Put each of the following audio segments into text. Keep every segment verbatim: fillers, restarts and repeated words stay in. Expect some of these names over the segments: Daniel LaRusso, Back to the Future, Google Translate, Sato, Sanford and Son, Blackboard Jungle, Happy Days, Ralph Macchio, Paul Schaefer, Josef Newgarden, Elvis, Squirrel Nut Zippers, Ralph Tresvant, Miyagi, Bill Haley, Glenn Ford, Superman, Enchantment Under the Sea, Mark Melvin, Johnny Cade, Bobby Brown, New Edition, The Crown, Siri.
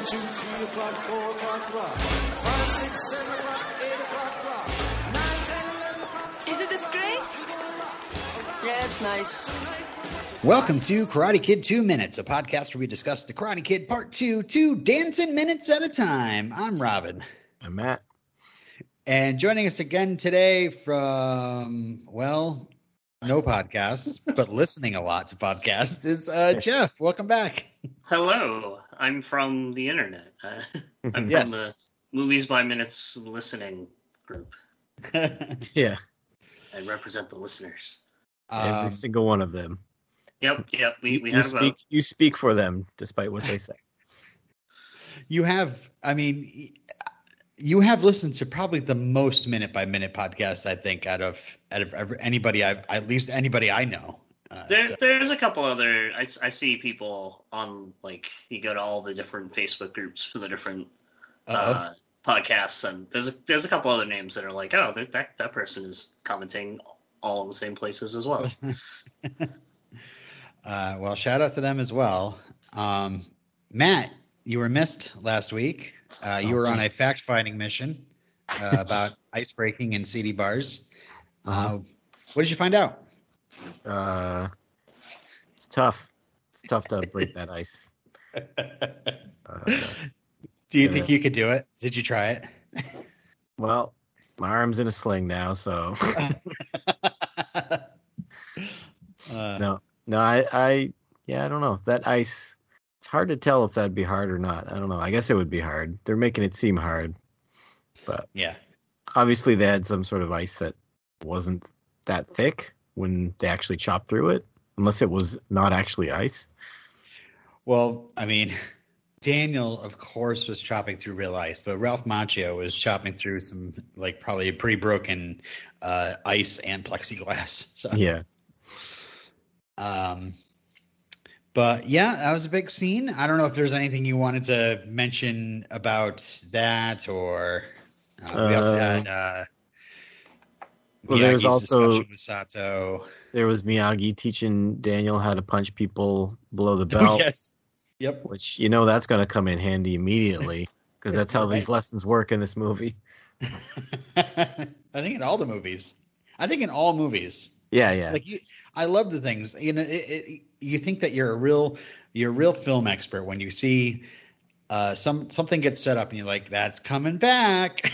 one, two, three o'clock, four o'clock, rock. Five, six, seven o'clock, eight o'clock, rock. Nine, ten, eleven o'clock. Isn't this great? Yeah, it's nice. Welcome to Karate Kid Two Minutes, a podcast where we discuss the Karate Kid Part Two, two dancing minutes at a time. I'm Robin. I'm Matt. And joining us again today from, well, no podcasts, but listening a lot to podcasts is uh, Jeff. Welcome back. Hello. I'm from the internet. Uh, I'm yes. from the Movies by Minutes listening group. Yeah. I represent the listeners. Every um, single one of them. Yep, yep. We, we you, have speak, a... you speak for them, despite what they say. You have, I mean... You have listened to probably the most minute by minute podcast, I think, out of out of every, anybody I've at least anybody I know. Uh, there, so. There's a couple other. I, I see people on, like, you go to all the different Facebook groups for the different uh, podcasts, and there's a, there's a couple other names that are like, oh, that that person is commenting all in the same places as well. uh, well, shout out to them as well. Um, Matt, you were missed last week. Uh, you were on a fact-finding mission uh, about ice breaking in seedy bars. Uh, what did you find out? Uh, it's tough. It's tough to break that ice. Uh, do you uh, think you could do it? Did you try it? Well, my arm's in a sling now, so. uh, no, no, I, I, yeah, I don't know. That ice. It's hard to tell if that'd be hard or not. I don't know. I guess it would be hard. They're making it seem hard. But yeah, obviously they had some sort of ice that wasn't that thick when they actually chopped through it, unless it was not actually ice. Well, I mean, Daniel, of course, was chopping through real ice, but Ralph Macchio was chopping through some, like, probably pretty broken uh, ice and plexiglass. So. Yeah. Um. But yeah, that was a big scene. I don't know if there's anything you wanted to mention about that, or uh, we also had uh, well, there was also with Sato. There was Miyagi teaching Daniel how to punch people below the belt. Yes, yep. Which, you know, that's going to come in handy immediately, because that's how these lessons work in this movie. I think in all the movies. I think in all movies. Yeah, yeah. Like you, I love the things, you know. It, it, you think that you're a real, you're a real film expert when you see uh, some something gets set up and you're like, "That's coming back."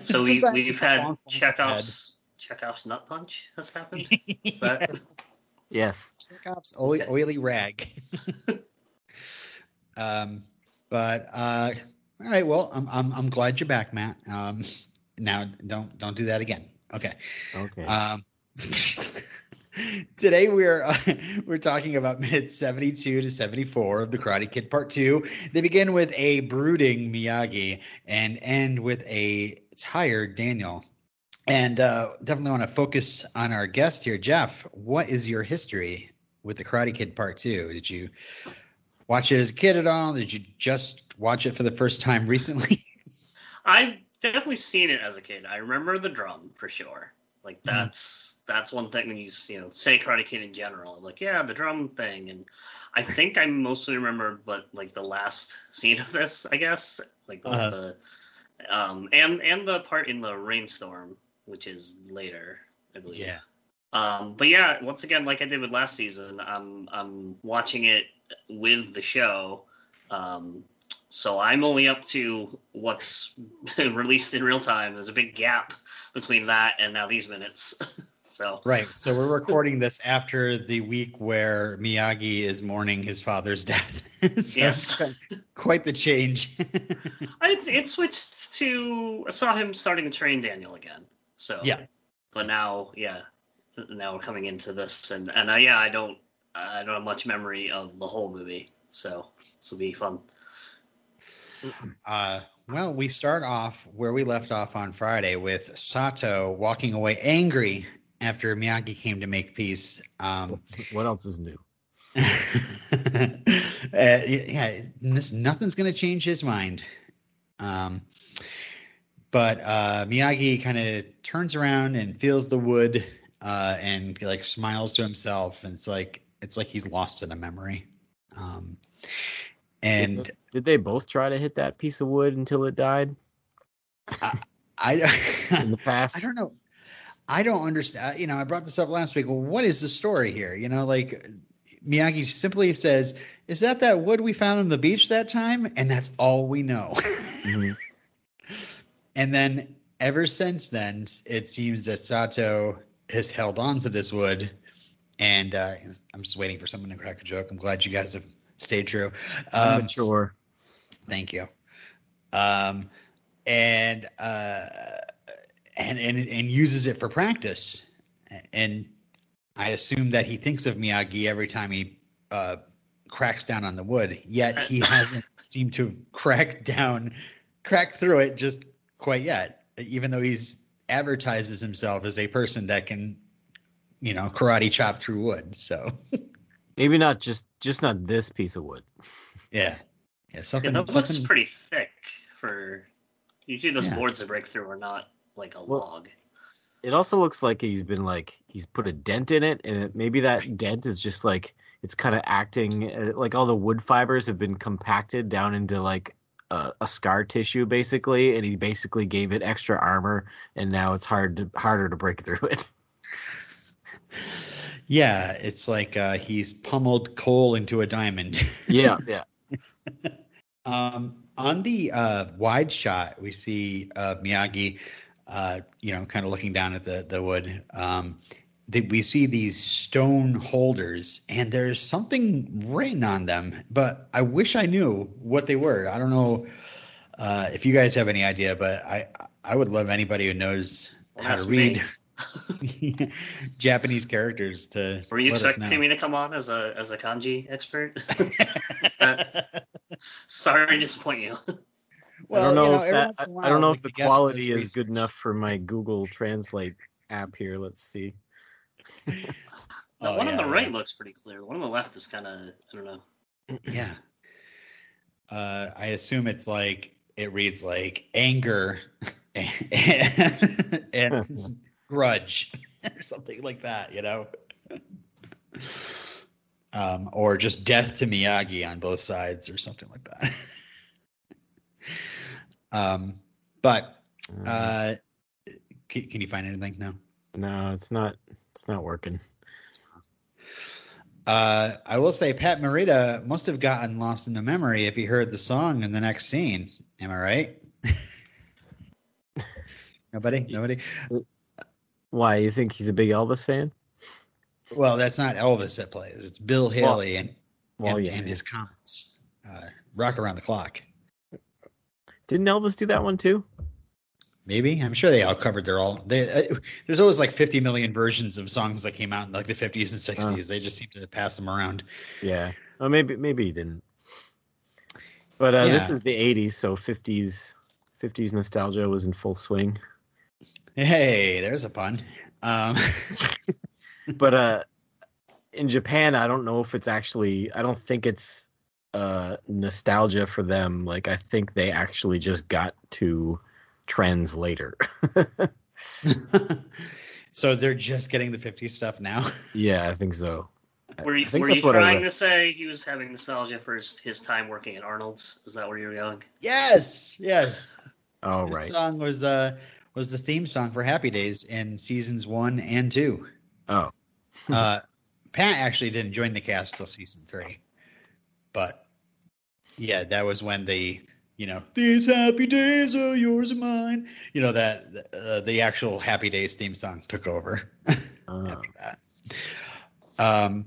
So we we've had Chekhov's Chekhov's nut punch has happened. Is that? Yes, Chekhov's oily, okay. oily rag. um, but uh, all right. Well, I'm I'm I'm glad you're back, Matt. Um, now don't don't do that again. Okay. Okay. Um. Today we're uh, we're talking about minutes seventy-two to seventy-four of The Karate Kid Part Two. They begin with a brooding Miyagi and end with a tired Daniel. And uh, definitely want to focus on our guest here, Jeff. What is your history with The Karate Kid Part Two? Did you watch it as a kid at all? Did you just watch it for the first time recently? I've definitely seen it as a kid. I remember the drum for sure. Like, that's that's one thing when you, you know, say Karate Kid in general. I'm like, yeah, the drum thing. And I think I mostly remember, but, like, the last scene of this, I guess. Like, uh-huh. the um, and, and the part in the rainstorm, which is later, I believe. Yeah. Um, but, yeah, once again, like I did with last season, I'm, I'm watching it with the show. Um, so I'm only up to what's released in real time. There's a big gap between that and now these minutes. So right. So we're recording this after the week where Miyagi is mourning his father's death. So yes. Quite the change. It, it switched to, I saw him starting to train Daniel again. So yeah. But now, yeah, now we're coming into this, and and I, yeah, I don't, I don't have much memory of the whole movie. So this will be fun. Uh, Well, we start off where we left off on Friday with Sato walking away angry after Miyagi came to make peace. Um, what else is new? uh, yeah, this, nothing's going to change his mind. Um, but uh, Miyagi kind of turns around and feels the wood uh, and, like, smiles to himself. And it's like it's like he's lost in a memory. Um, And did, did they both try to hit that piece of wood until it died? I, I in the past, I don't know. I don't understand. You know, I brought this up last week. Well, what is the story here? You know, like Miyagi simply says, "Is that that wood we found on the beach that time?" And that's all we know. Mm-hmm. And then ever since then, it seems that Sato has held on to this wood. And uh, I'm just waiting for someone to crack a joke. I'm glad you guys have stayed true. Um, mature. Thank you. Um, and, uh, and and and uses it for practice. And I assume that he thinks of Miyagi every time he uh, cracks down on the wood. Yet he hasn't seemed to crack down, crack through it just quite yet, even though he's advertises himself as a person that can, you know, karate chop through wood. So maybe not just just not this piece of wood. Yeah, yeah. Something yeah, that something... looks pretty thick. For usually those yeah. boards that break through are not like a well, log. It also looks like he's been like he's put a dent in it, and it, maybe that right. dent is just like it's kind of acting like all the wood fibers have been compacted down into like A, a scar tissue basically, and he basically gave it extra armor, and now it's hard to, harder to break through it. Yeah, it's like uh, he's pummeled coal into a diamond. Yeah, yeah. um, on the uh, wide shot, we see uh, Miyagi, uh, you know, kind of looking down at the the wood. Um, the, we see these stone holders, and there's something written on them, but I wish I knew what they were. I don't know uh, if you guys have any idea, but I, I would love anybody who knows well, how to read Japanese characters to Were you expecting me to come on as a as a kanji expert? that, sorry to disappoint you. Well, I don't know, you know, if, that, while, I don't know if the quality is good enough for my Google Translate app here. Let's see. The oh, one yeah, on the right yeah. looks pretty clear. The one on the left is kind of, I don't know. Yeah. Uh, I assume it's like, it reads like anger and, and, and grudge or something like that, you know? Um, or just death to Miyagi on both sides or something like that. um, but uh, can, can you find anything now? No, it's not. It's not working. Uh, I will say Pat Morita must have gotten lost in the memory if he heard the song in the next scene. Am I right? Nobody? Nobody? Why? You think he's a big Elvis fan? Well, that's not Elvis that plays. It's Bill Haley well, and, well, and, yeah. and his comments. Uh, rock around the clock. Didn't Elvis do that one too? Maybe. I'm sure they all covered their all. They, uh, there's always like fifty million versions of songs that came out in like the fifties and sixties. Uh, they just seem to pass them around. Yeah. Well, maybe maybe he didn't. But uh, yeah. This is the eighties, so fifties, fifties nostalgia was in full swing. Hey, there's a pun. Um. But uh, in Japan, I don't know if it's actually – I don't think it's uh, nostalgia for them. Like I think they actually just got to – trends later. So they're just getting the fifties stuff now? Yeah, I think so. Were you, think were you trying to say he was having nostalgia for his, his time working at Arnold's? Is that where you were going? Yes, yes. Oh, right. This song was, uh, was the theme song for Happy Days in seasons one and two. Oh. uh, Pat actually didn't join the cast until season three. But, yeah, that was when the... You know, these happy days are yours and mine. You know, that uh, the actual Happy Days theme song took over oh. after that. Um,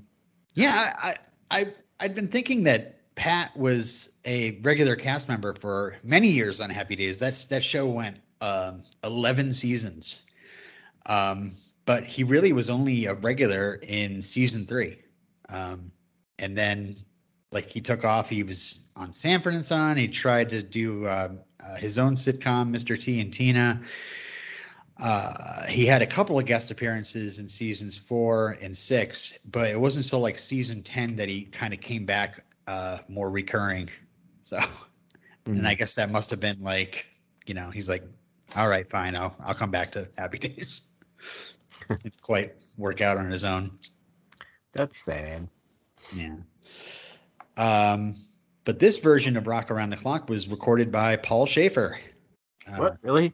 yeah, I, I, I'd been thinking that Pat was a regular cast member for many years on Happy Days. That's that show went um, eleven seasons. Um, but he really was only a regular in season three. Um, and then... Like he took off, he was on Sanford and Son. He tried to do uh, uh, his own sitcom, Mister T and Tina. Uh, he had a couple of guest appearances in seasons four and six, but it wasn't until like season ten that he kind of came back uh, more recurring. So, mm-hmm. and I guess that must have been like, you know, he's like, all right, fine, I'll I'll come back to Happy Days. Didn't quite work out on his own. That's sad. Yeah. Um, But this version of Rock Around the Clock was recorded by Paul Schaefer. Uh, what, really?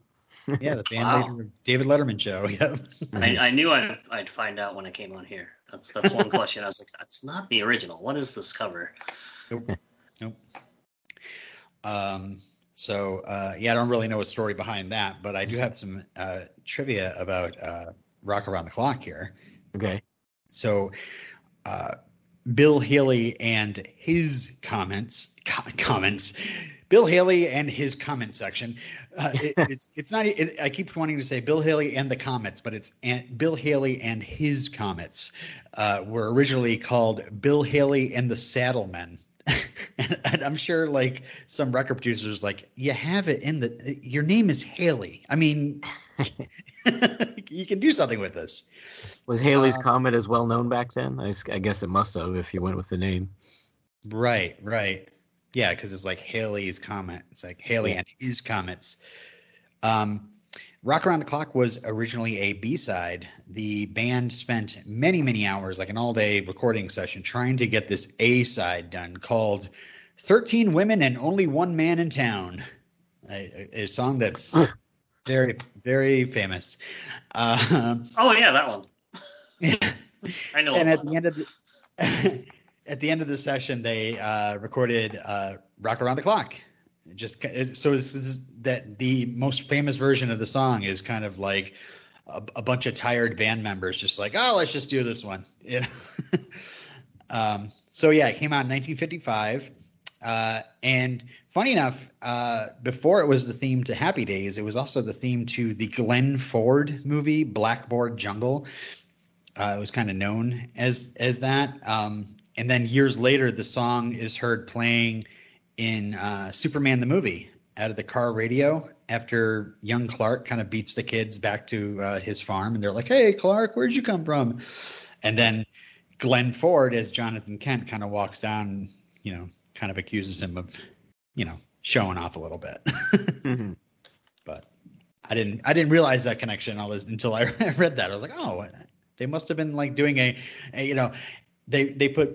Yeah, the band wow. leader of David Letterman Show. Yep. I, I knew I'd, I'd find out when I came on here. That's that's one question. I was like, that's not the original. What is this cover? Nope. Nope. Um, so, uh, yeah, I don't really know a story behind that, but I do have some uh, trivia about uh, Rock Around the Clock here. Okay. So uh, Bill Haley and his comments com- – comments – Bill Haley and his comment section. Uh, it, it's it's not. It, I keep wanting to say Bill Haley and the Comets, but it's and Bill Haley and his Comets uh, were originally called Bill Haley and the Saddlemen. and, and I'm sure, like some record producers, like you have it in the. Your name is Haley. I mean, you can do something with this. Was Haley's uh, Comet as well known back then? I, I guess it must have if you went with the name. Right. Right. Yeah, because it's like Haley's Comet. It's like Haley yeah. and his Comets. Um, Rock Around the Clock was originally a B-side. The band spent many, many hours, like an all-day recording session, trying to get this A-side done called thirteen Women and Only One Man in Town, a, a song that's very, very famous. Uh, oh, yeah, that one. I know. And at the end of the – At the end of the session, they uh, recorded uh, "Rock Around the Clock." It just it, so this is that the most famous version of the song is kind of like a, a bunch of tired band members, just like, "Oh, let's just do this one." Yeah. um, so yeah, it came out in nineteen fifty-five, uh, and funny enough, uh, before it was the theme to Happy Days, it was also the theme to the Glenn Ford movie Blackboard Jungle. Uh, it was kind of known as as that. Um, And then years later, the song is heard playing in uh, Superman the movie out of the car radio after young Clark kind of beats the kids back to uh, his farm. And they're like, hey, Clark, where'd you come from? And then Glenn Ford, as Jonathan Kent, kind of walks down and, you know, kind of accuses him of, you know, showing off a little bit. mm-hmm. But I didn't I didn't realize that connection all this until I read that. I was like, oh, they must have been like doing a, a you know – They they put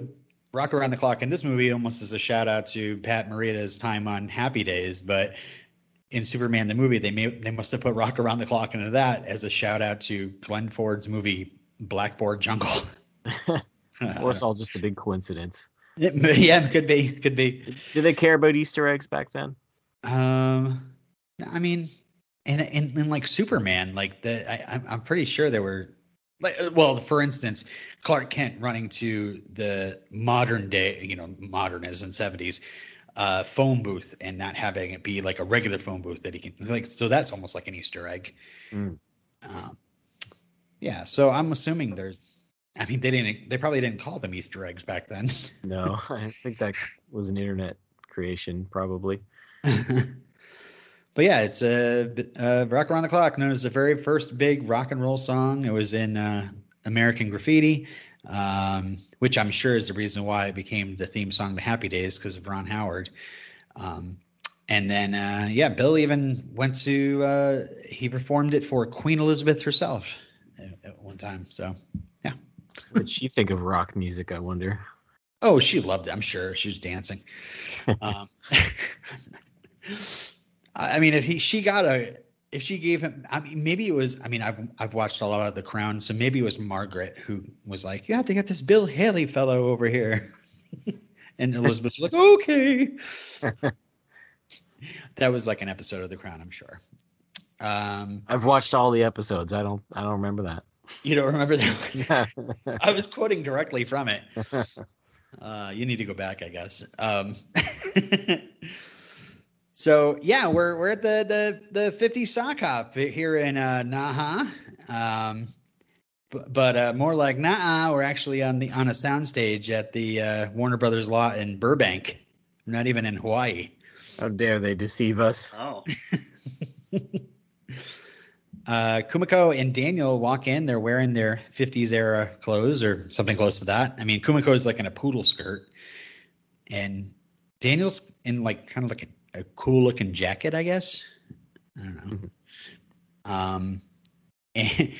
Rock Around the Clock in this movie almost as a shout out to Pat Morita's time on Happy Days, but in Superman the movie they may, they must have put Rock Around the Clock into that as a shout out to Glenn Ford's movie Blackboard Jungle. Or it's all just a big coincidence. It, yeah, could be, could be. Did they care about Easter eggs back then? Um, I mean, and and, and like Superman, like the I, I'm pretty sure there were. Like, well, for instance, Clark Kent running to the modern day, you know, modern as in seventies, uh, phone booth and not having it be like a regular phone booth that he can like. So that's almost like an Easter egg. Mm. Um, yeah. So I'm assuming there's I mean, they didn't they probably didn't call them Easter eggs back then. No, I think that was an Internet creation, probably. But yeah, it's a uh, Rock Around the Clock, known as the very first big rock and roll song. It was in uh, American Graffiti, um, which I'm sure is the reason why it became the theme song to Happy Days because of Ron Howard. Um, and then, uh, yeah, Bill even went to uh, he performed it for Queen Elizabeth herself at, at one time. So, yeah. What did she think of rock music, I wonder? Oh, she loved it. I'm sure she was dancing. Um, I mean, if he, she got a, if she gave him, I mean, maybe it was, I mean, I've, I've watched a lot of The Crown, so maybe it was Margaret who was like, you have to get this Bill Haley fellow over here. And Elizabeth was like, okay. That was like an episode of The Crown, I'm sure. Um, I've watched all the episodes. I don't, I don't remember that. You don't remember that? I was quoting directly from it. Uh, you need to go back, I guess. Um, So yeah, we're we're at the the the fifties sock hop here in uh, Naha, um, but, but uh, more like Naha. We're actually on the on a soundstage at the uh, Warner Brothers lot in Burbank. We're not even in Hawaii. How dare they deceive us! Oh. uh, Kumiko and Daniel walk in. They're wearing their fifties era clothes or something close to that. I mean, Kumiko is like in a poodle skirt, and Daniel's in like kind of like a a cool looking jacket, I guess. I don't know. Um, and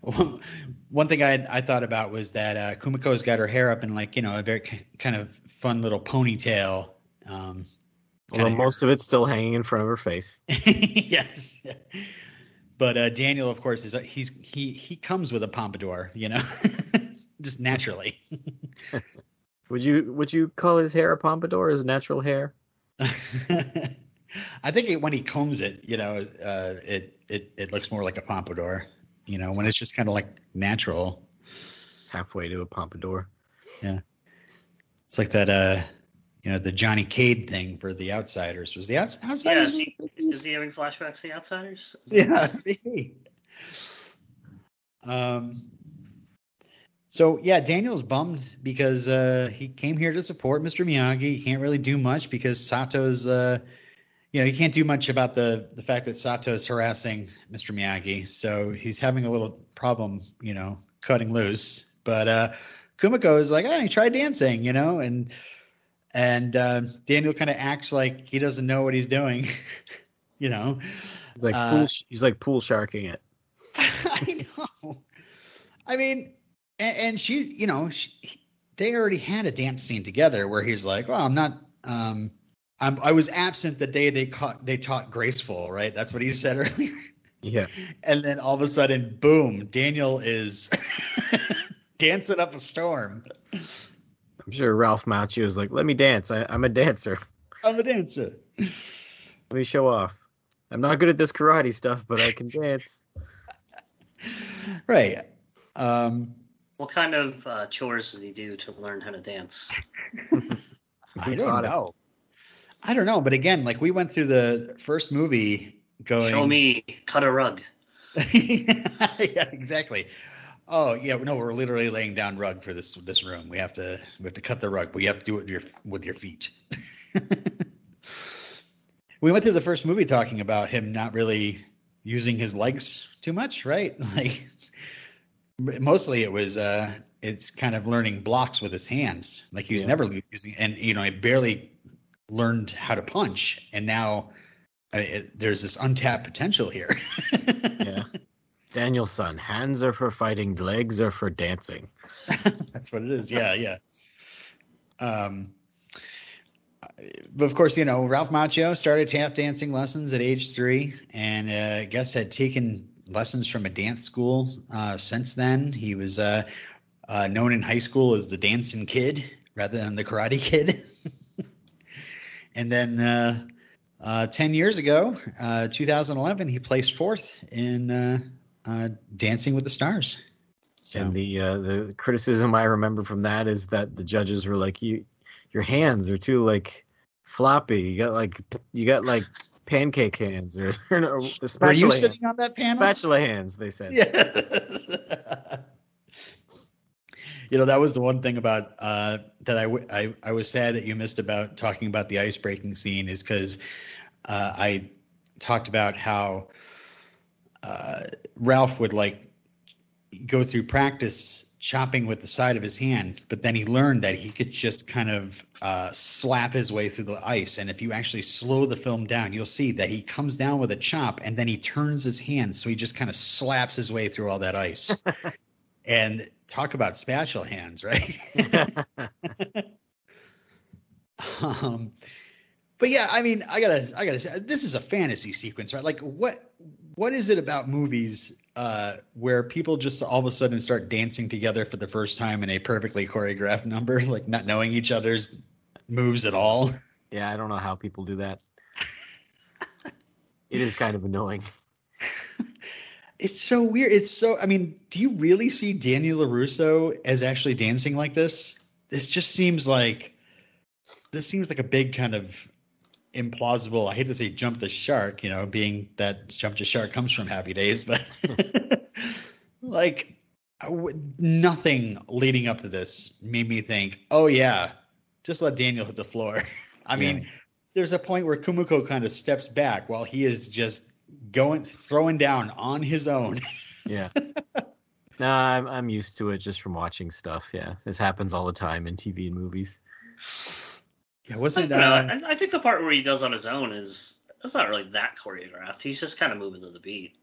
one, one thing I I thought about was that uh, Kumiko's got her hair up in like, you know, a very k- kind of fun little ponytail Um, Although most of it's still hanging in front of her face. Yes. But uh, Daniel, of course, is uh, he's he he comes with a pompadour, you know, just naturally. Would you would you call his hair a pompadour, his natural hair? I think it, when he combs it, you know, uh, it it it looks more like a pompadour, you know, when it's just kind of like natural. Halfway to a pompadour. Yeah. It's like that, uh, you know, the Johnny Cade thing for The Outsiders. Was The outs- Outsiders? Yes. Is he having flashbacks to The Outsiders? Is yeah. That- um. So, yeah, Daniel's bummed because uh, he came here to support Mister Miyagi. He can't really do much because Sato's, uh, you know, he can't do much about the, the fact that Sato's harassing Mister Miyagi. So he's having a little problem, you know, cutting loose. But uh, Kumiko is like, oh, he tried dancing, you know, and and uh, Daniel kind of acts like he doesn't know what he's doing, you know. He's like, uh, pool, he's like pool sharking it. I know. I mean, and, and she, you know, she, they already had a dance scene together where he's like, well, I'm not um, – I was absent the day they caught, they taught graceful, right? That's what he said earlier. Yeah. And then all of a sudden, boom, Daniel is – dancing up a storm. I'm sure Ralph Macchio was like, let me dance. I, I'm a dancer. I'm a dancer. Let me show off. I'm not good at this karate stuff, but I can dance. Right. Um, what kind of uh, chores did he do to learn how to dance? I don't know. I don't know. But again, like we went through the first movie going. Show me cut a rug. Yeah, exactly. Oh yeah, no, we're literally laying down rug for this this room. We have to we have to cut the rug, but you have to do it with your with your feet. We went through the first movie talking about him not really using his legs too much, right? Like mostly it was uh, it's kind of learning blocks with his hands. Like he was yeah. never using, and you know, he barely learned how to punch, and now uh, it, there's this untapped potential here. Yeah. Daniel's son, hands are for fighting, legs are for dancing. That's what it is. Yeah, yeah. Um, but of course, you know, Ralph Macchio started tap dancing lessons at age three, and uh, I guess had taken lessons from a dance school uh, since then. He was uh, uh, known in high school as the dancing kid rather than the karate kid. And then uh, uh, ten years ago, uh, two thousand eleven, he placed fourth in uh, – Uh, Dancing with the Stars. So. And the uh, the criticism I remember from that is that the judges were like, "You, your hands are too like floppy. You got like you got like pancake hands or, or spatula." Were you hands. Sitting on that panel? Spatula hands, they said. Yeah. You know, that was the one thing about uh, that I, w- I I was sad that you missed about talking about the ice breaking scene is because uh, I talked about how. Uh, Ralph would like go through practice chopping with the side of his hand, but then he learned that he could just kind of uh, slap his way through the ice. And if you actually slow the film down, you'll see that he comes down with a chop and then he turns his hand. So he just kind of slaps his way through all that ice. And talk about spatula hands, right? um, but yeah, I mean, I gotta, I gotta say, this is a fantasy sequence, right? Like what, What is it about movies uh, where people just all of a sudden start dancing together for the first time in a perfectly choreographed number, like not knowing each other's moves at all? Yeah, I don't know how people do that. It is kind of annoying. It's so weird. It's so – I mean, do you really see Daniel LaRusso as actually dancing like this? This just seems like – this seems like a big kind of – implausible. I hate to say jump the shark, you know, being that jump the shark comes from Happy Days, but like w- nothing leading up to this made me think, oh yeah, just let Daniel hit the floor. I yeah. mean, there's a point where Kumiko kind of steps back while he is just going, throwing down on his own. Yeah. No, I'm, I'm used to it just from watching stuff. Yeah. This happens all the time in T V and movies. Yeah, wasn't I, uh, no, I, I think the part where he does on his own is that's not really that choreographed. He's just kind of moving to the beat.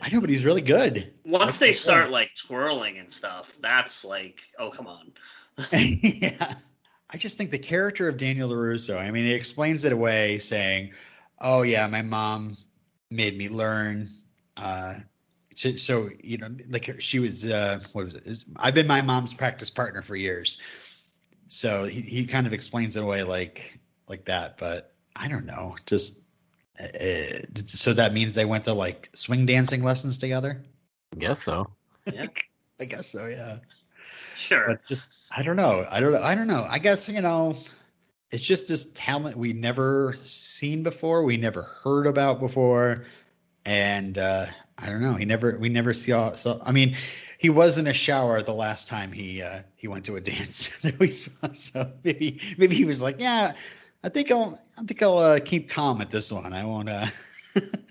I know, but he's really good. Once that's they start good. Like twirling and stuff, that's like, oh come on. Yeah, I just think the character of Daniel LaRusso, I mean, he explains it away saying, oh, yeah, my mom made me learn. Uh, so, so, you know, like she was uh, what was it? I've been my mom's practice partner for years. So he, he kind of explains it away like like that. But I don't know. Just uh, so that means they went to like swing dancing lessons together. I guess so. Yeah. I guess so. Yeah. Sure. But just I don't know. I don't know. I don't know. I guess, you know, it's just this talent we never seen before. We never heard about before. And uh, I don't know. He never we never saw. So, I mean, he was in a shower the last time he uh, he went to a dance that we saw. So maybe maybe he was like, yeah, I think I'll I think I'll uh, keep calm at this one. I won't. Uh,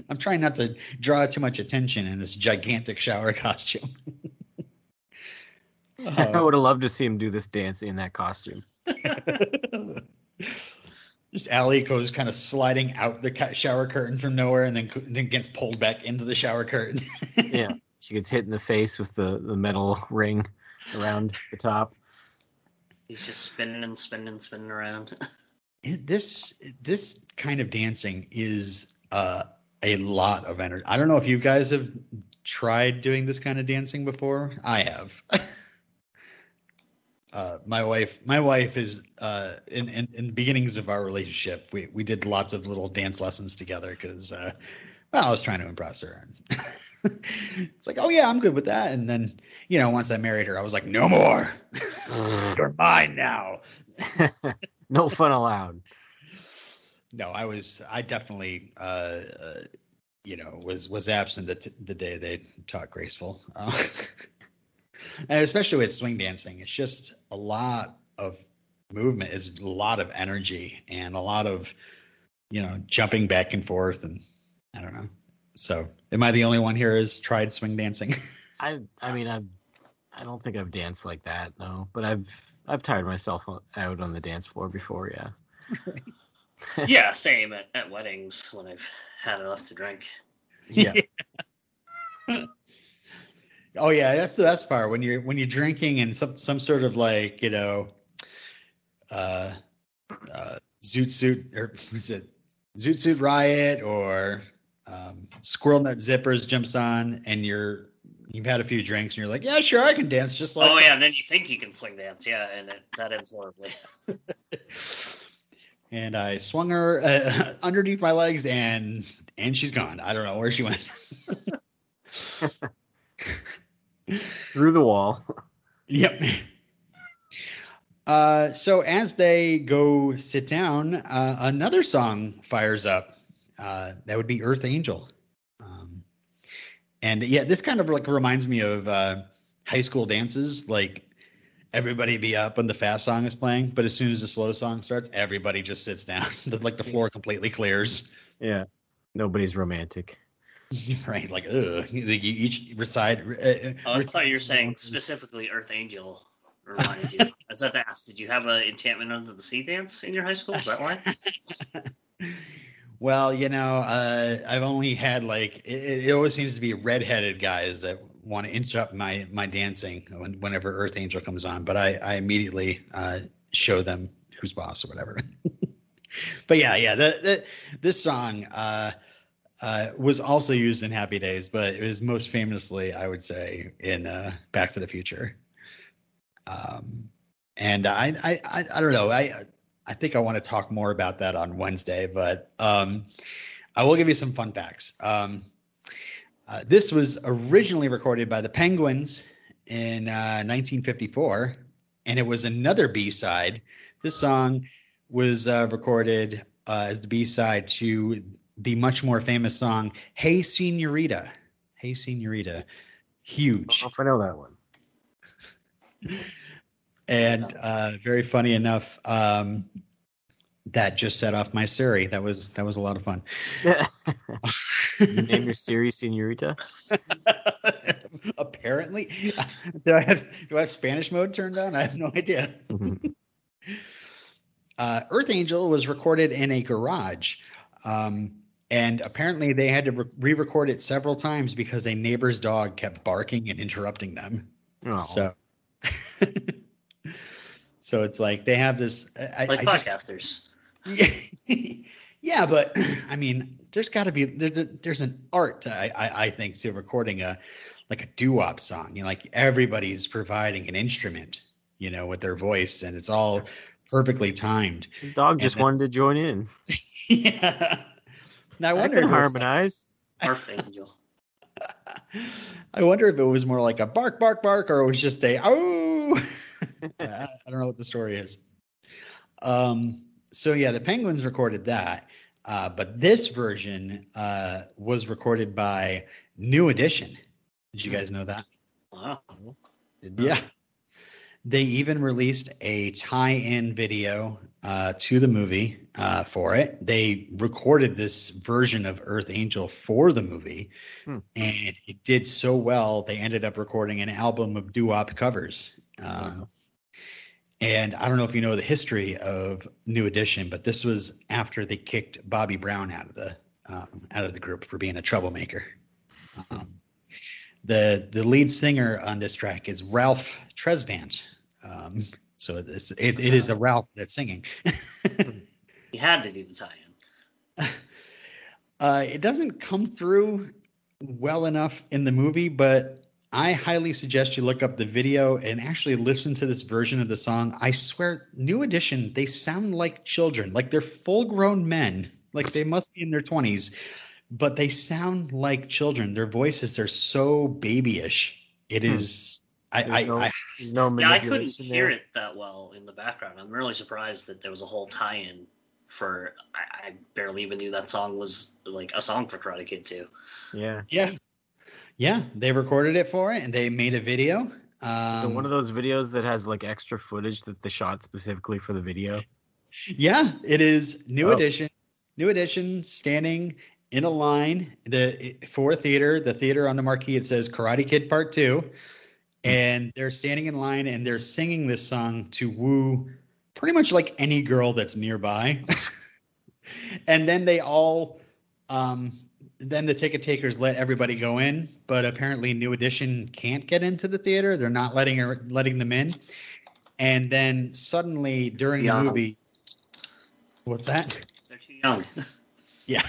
I'm trying not to draw too much attention in this gigantic shower costume. Uh, I would have loved to see him do this dance in that costume. Just Allie goes kind of sliding out the shower curtain from nowhere and then, then gets pulled back into the shower curtain. Yeah, she gets hit in the face with the, the metal ring around the top. He's just spinning and spinning and spinning around. This this kind of dancing is uh, a lot of energy. I don't know if you guys have tried doing this kind of dancing before. I have. Uh, my wife, my wife is uh, in, in in the beginnings of our relationship. We we did lots of little dance lessons together because, uh, well, I was trying to impress her. And it's like, oh yeah, I'm good with that. And then, you know, once I married her, I was like, no more. You're mine now. No fun allowed. No, I was. I definitely, uh, uh, you know, was was absent the t- the day they taught graceful. Uh, And especially with swing dancing, it's just a lot of movement, is a lot of energy and a lot of, you know, jumping back and forth. And I don't know. So am I the only one here who's tried swing dancing? I I mean, I I don't think I've danced like that, no. But I've I've tired myself out on the dance floor before, yeah. Yeah, same at, at weddings when I've had enough to drink. Yeah. Yeah. Oh yeah, that's the best part when you're when you're drinking and some some sort of like, you know, uh, uh, Zoot Suit, or was it Zoot Suit Riot or um, Squirrel Nut Zippers jumps on and you're you've had a few drinks and you're like, yeah, sure, I can dance just like. Oh yeah, and then you think you can swing dance, yeah, and it, that ends horribly. And I swung her uh, underneath my legs and and she's gone. I don't know where she went. Through the wall. Yep. Uh, so as they go sit down, uh, another song fires up. Uh, that would be Earth Angel. Um, and yeah, this kind of like reminds me of uh, high school dances. Like everybody be up when the fast song is playing, but as soon as the slow song starts, everybody just sits down. Like the floor completely clears. Yeah. Nobody's romantic. Right, like, ugh. You each recite. Uh, oh, I thought you were saying specifically Earth Angel reminded you. I was about to ask, did you have an Enchantment Under the Sea dance in your high school? Is that why? Well, you know, uh, I've only had, like, it, it always seems to be redheaded guys that want to interrupt my, my dancing when, whenever Earth Angel comes on, but I, I immediately uh, show them who's boss or whatever. But yeah, yeah, the, the, this song. Uh, Uh, was also used in Happy Days, but it was most famously, I would say, in uh, Back to the Future. Um, and I, I, I don't know. I, I think I want to talk more about that on Wednesday, but um, I will give you some fun facts. Um, uh, this was originally recorded by the Penguins in uh, nineteen fifty-four, and it was another B-side. This song was uh, recorded uh, as the B-side to the much more famous song, Hey Senorita. Hey Senorita. Huge. I don't know if I know that one. And uh, very funny enough, um, that just set off my Siri. That was that was a lot of fun. You name your Siri Senorita? Apparently. Do I, have, do I have Spanish mode turned on? I have no idea. uh, Earth Angel was recorded in a garage. Um, And apparently they had to re-record it several times because a neighbor's dog kept barking and interrupting them. Oh. So, So it's like they have this I, like I podcasters. Just, yeah, yeah, but I mean, there's got to be there's a, there's an art to, I, I I think to recording a like a doo-wop song. You know, like everybody's providing an instrument, you know, with their voice, and it's all perfectly timed. The dog and just then, wanted to join in. Yeah. Now, I wonder I can if harmonize. Archangel. I wonder if it was more like a bark, bark, bark, or it was just a oh. I, I don't know what the story is. Um. So yeah, the Penguins recorded that, uh, but this version uh, was recorded by New Edition. Did you guys know that? Wow. Yeah. They even released a tie-in video uh, to the movie uh, for it. They recorded this version of Earth Angel for the movie, hmm. and it did so well, they ended up recording an album of doo-wop covers. Um, wow. And I don't know if you know the history of New Edition, but this was after they kicked Bobby Brown out of the um, out of the group for being a troublemaker. Um, the the lead singer on this track is Ralph Tresvant. Um, so it's, it, it is a Ralph that's singing. He had to do the tie-in. Uh, it doesn't come through well enough in the movie, but I highly suggest you look up the video and actually listen to this version of the song. I swear, New Edition, they sound like children, like they're full-grown men, like they must be in their twenties, but they sound like children. Their voices are so babyish. It is... Hmm. I, no, I, no yeah, I couldn't hear there. it that well in the background. I'm really surprised that there was a whole tie-in for. I, I barely even knew that song was like a song for Karate Kid two. Yeah, yeah, yeah. They recorded it for it, and they made a video. Um, so one of those videos that has like extra footage that they shot specifically for the video. Yeah, it is New oh. Edition. New Edition standing in a line the for a theater. The theater on the marquee it says Karate Kid Part Two. And they're standing in line and they're singing this song to woo pretty much like any girl that's nearby. And then they all, um, then the ticket takers let everybody go in, but apparently New Edition can't get into the theater. They're not letting her, letting them in. And then suddenly during young. the movie, what's that? They're too young. Yeah.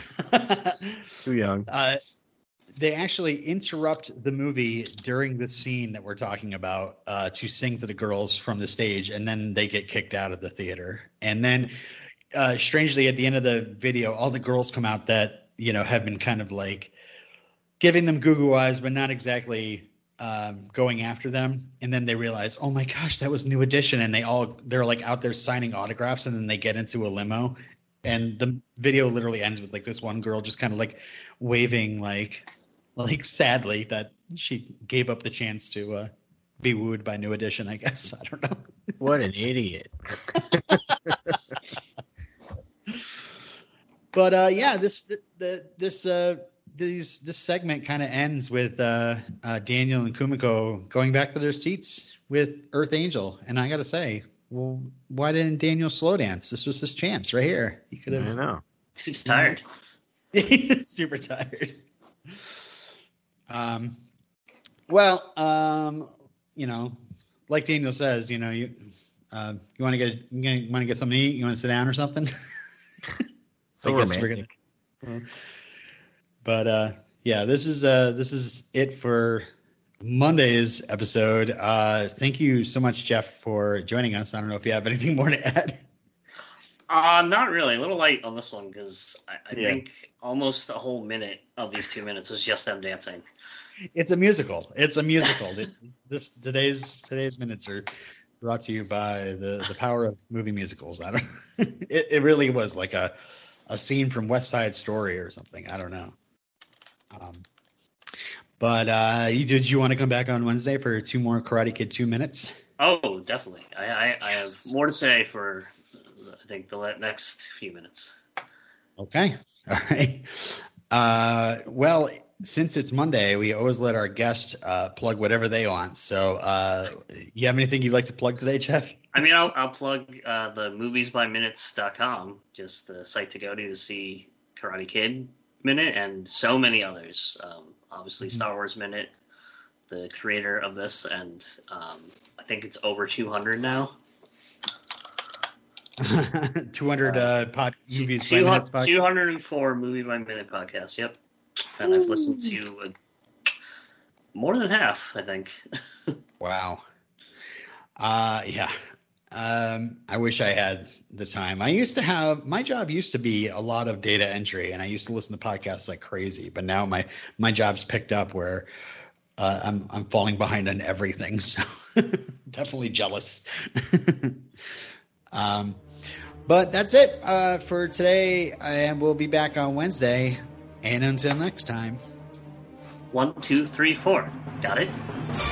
Too young. Uh, They actually interrupt the movie during the scene that we're talking about uh, to sing to the girls from the stage, and then they get kicked out of the theater. And then, uh, strangely, at the end of the video, all the girls come out that, you know, have been kind of like giving them goo-goo eyes, but not exactly um, going after them. And then they realize, oh my gosh, that was New Edition, and they all they're like out there signing autographs, and then they get into a limo. And the video literally ends with like this one girl just kind of like waving like. Like, sadly, that she gave up the chance to uh, be wooed by New Edition, I guess. I don't know. What an idiot. But, uh, yeah, this the, this uh, these this segment kind of ends with uh, uh, Daniel and Kumiko going back to their seats with Earth Angel. And I got to say, well, why didn't Daniel slow dance? This was his chance right here. He could have. I don't know. Too tired. Super tired. Um, well, um, you know, like Daniel says, you know, you, uh, you want to get, you want to get something to eat, you want to sit down or something. So I guess we're gonna, uh, but, uh, yeah, this is, uh, this is it for Monday's episode. Uh, thank you so much, Jeff, for joining us. I don't know if you have anything more to add. Uh, not really. A little light on this one because I, I yeah. think almost the whole minute of these two minutes was just them dancing. It's a musical. It's a musical. this, this today's today's minutes are brought to you by the, the power of movie musicals. I don't. it, it really was like a a scene from West Side Story or something. I don't know. Um, but uh, did you want to come back on Wednesday for two more Karate Kid two minutes? Oh, definitely. I I, I have more to say for. I think the next few minutes. Okay. All right. Uh, well, since it's Monday, we always let our guest uh, plug whatever they want. So uh, you have anything you'd like to plug today, Jeff? I mean, I'll, I'll plug uh, the movies by minutes dot com, just the site to go to to see Karate Kid Minute and so many others. Um, obviously, mm-hmm. Star Wars Minute, the creator of this, and um, I think it's over two hundred now. two hundred uh, pod, movies two, by minutes podcast. two hundred four movie by minute podcast, yep. And I've listened to uh, more than half, I think. Wow. Uh, yeah. Um, I wish I had the time. I used to have – my job used to be a lot of data entry, and I used to listen to podcasts like crazy. But now my, my job's picked up where uh, I'm I'm falling behind on everything. So definitely jealous. um, but that's it uh, for today, and we'll be back on Wednesday. And until next time. One, two, three, four. Got it?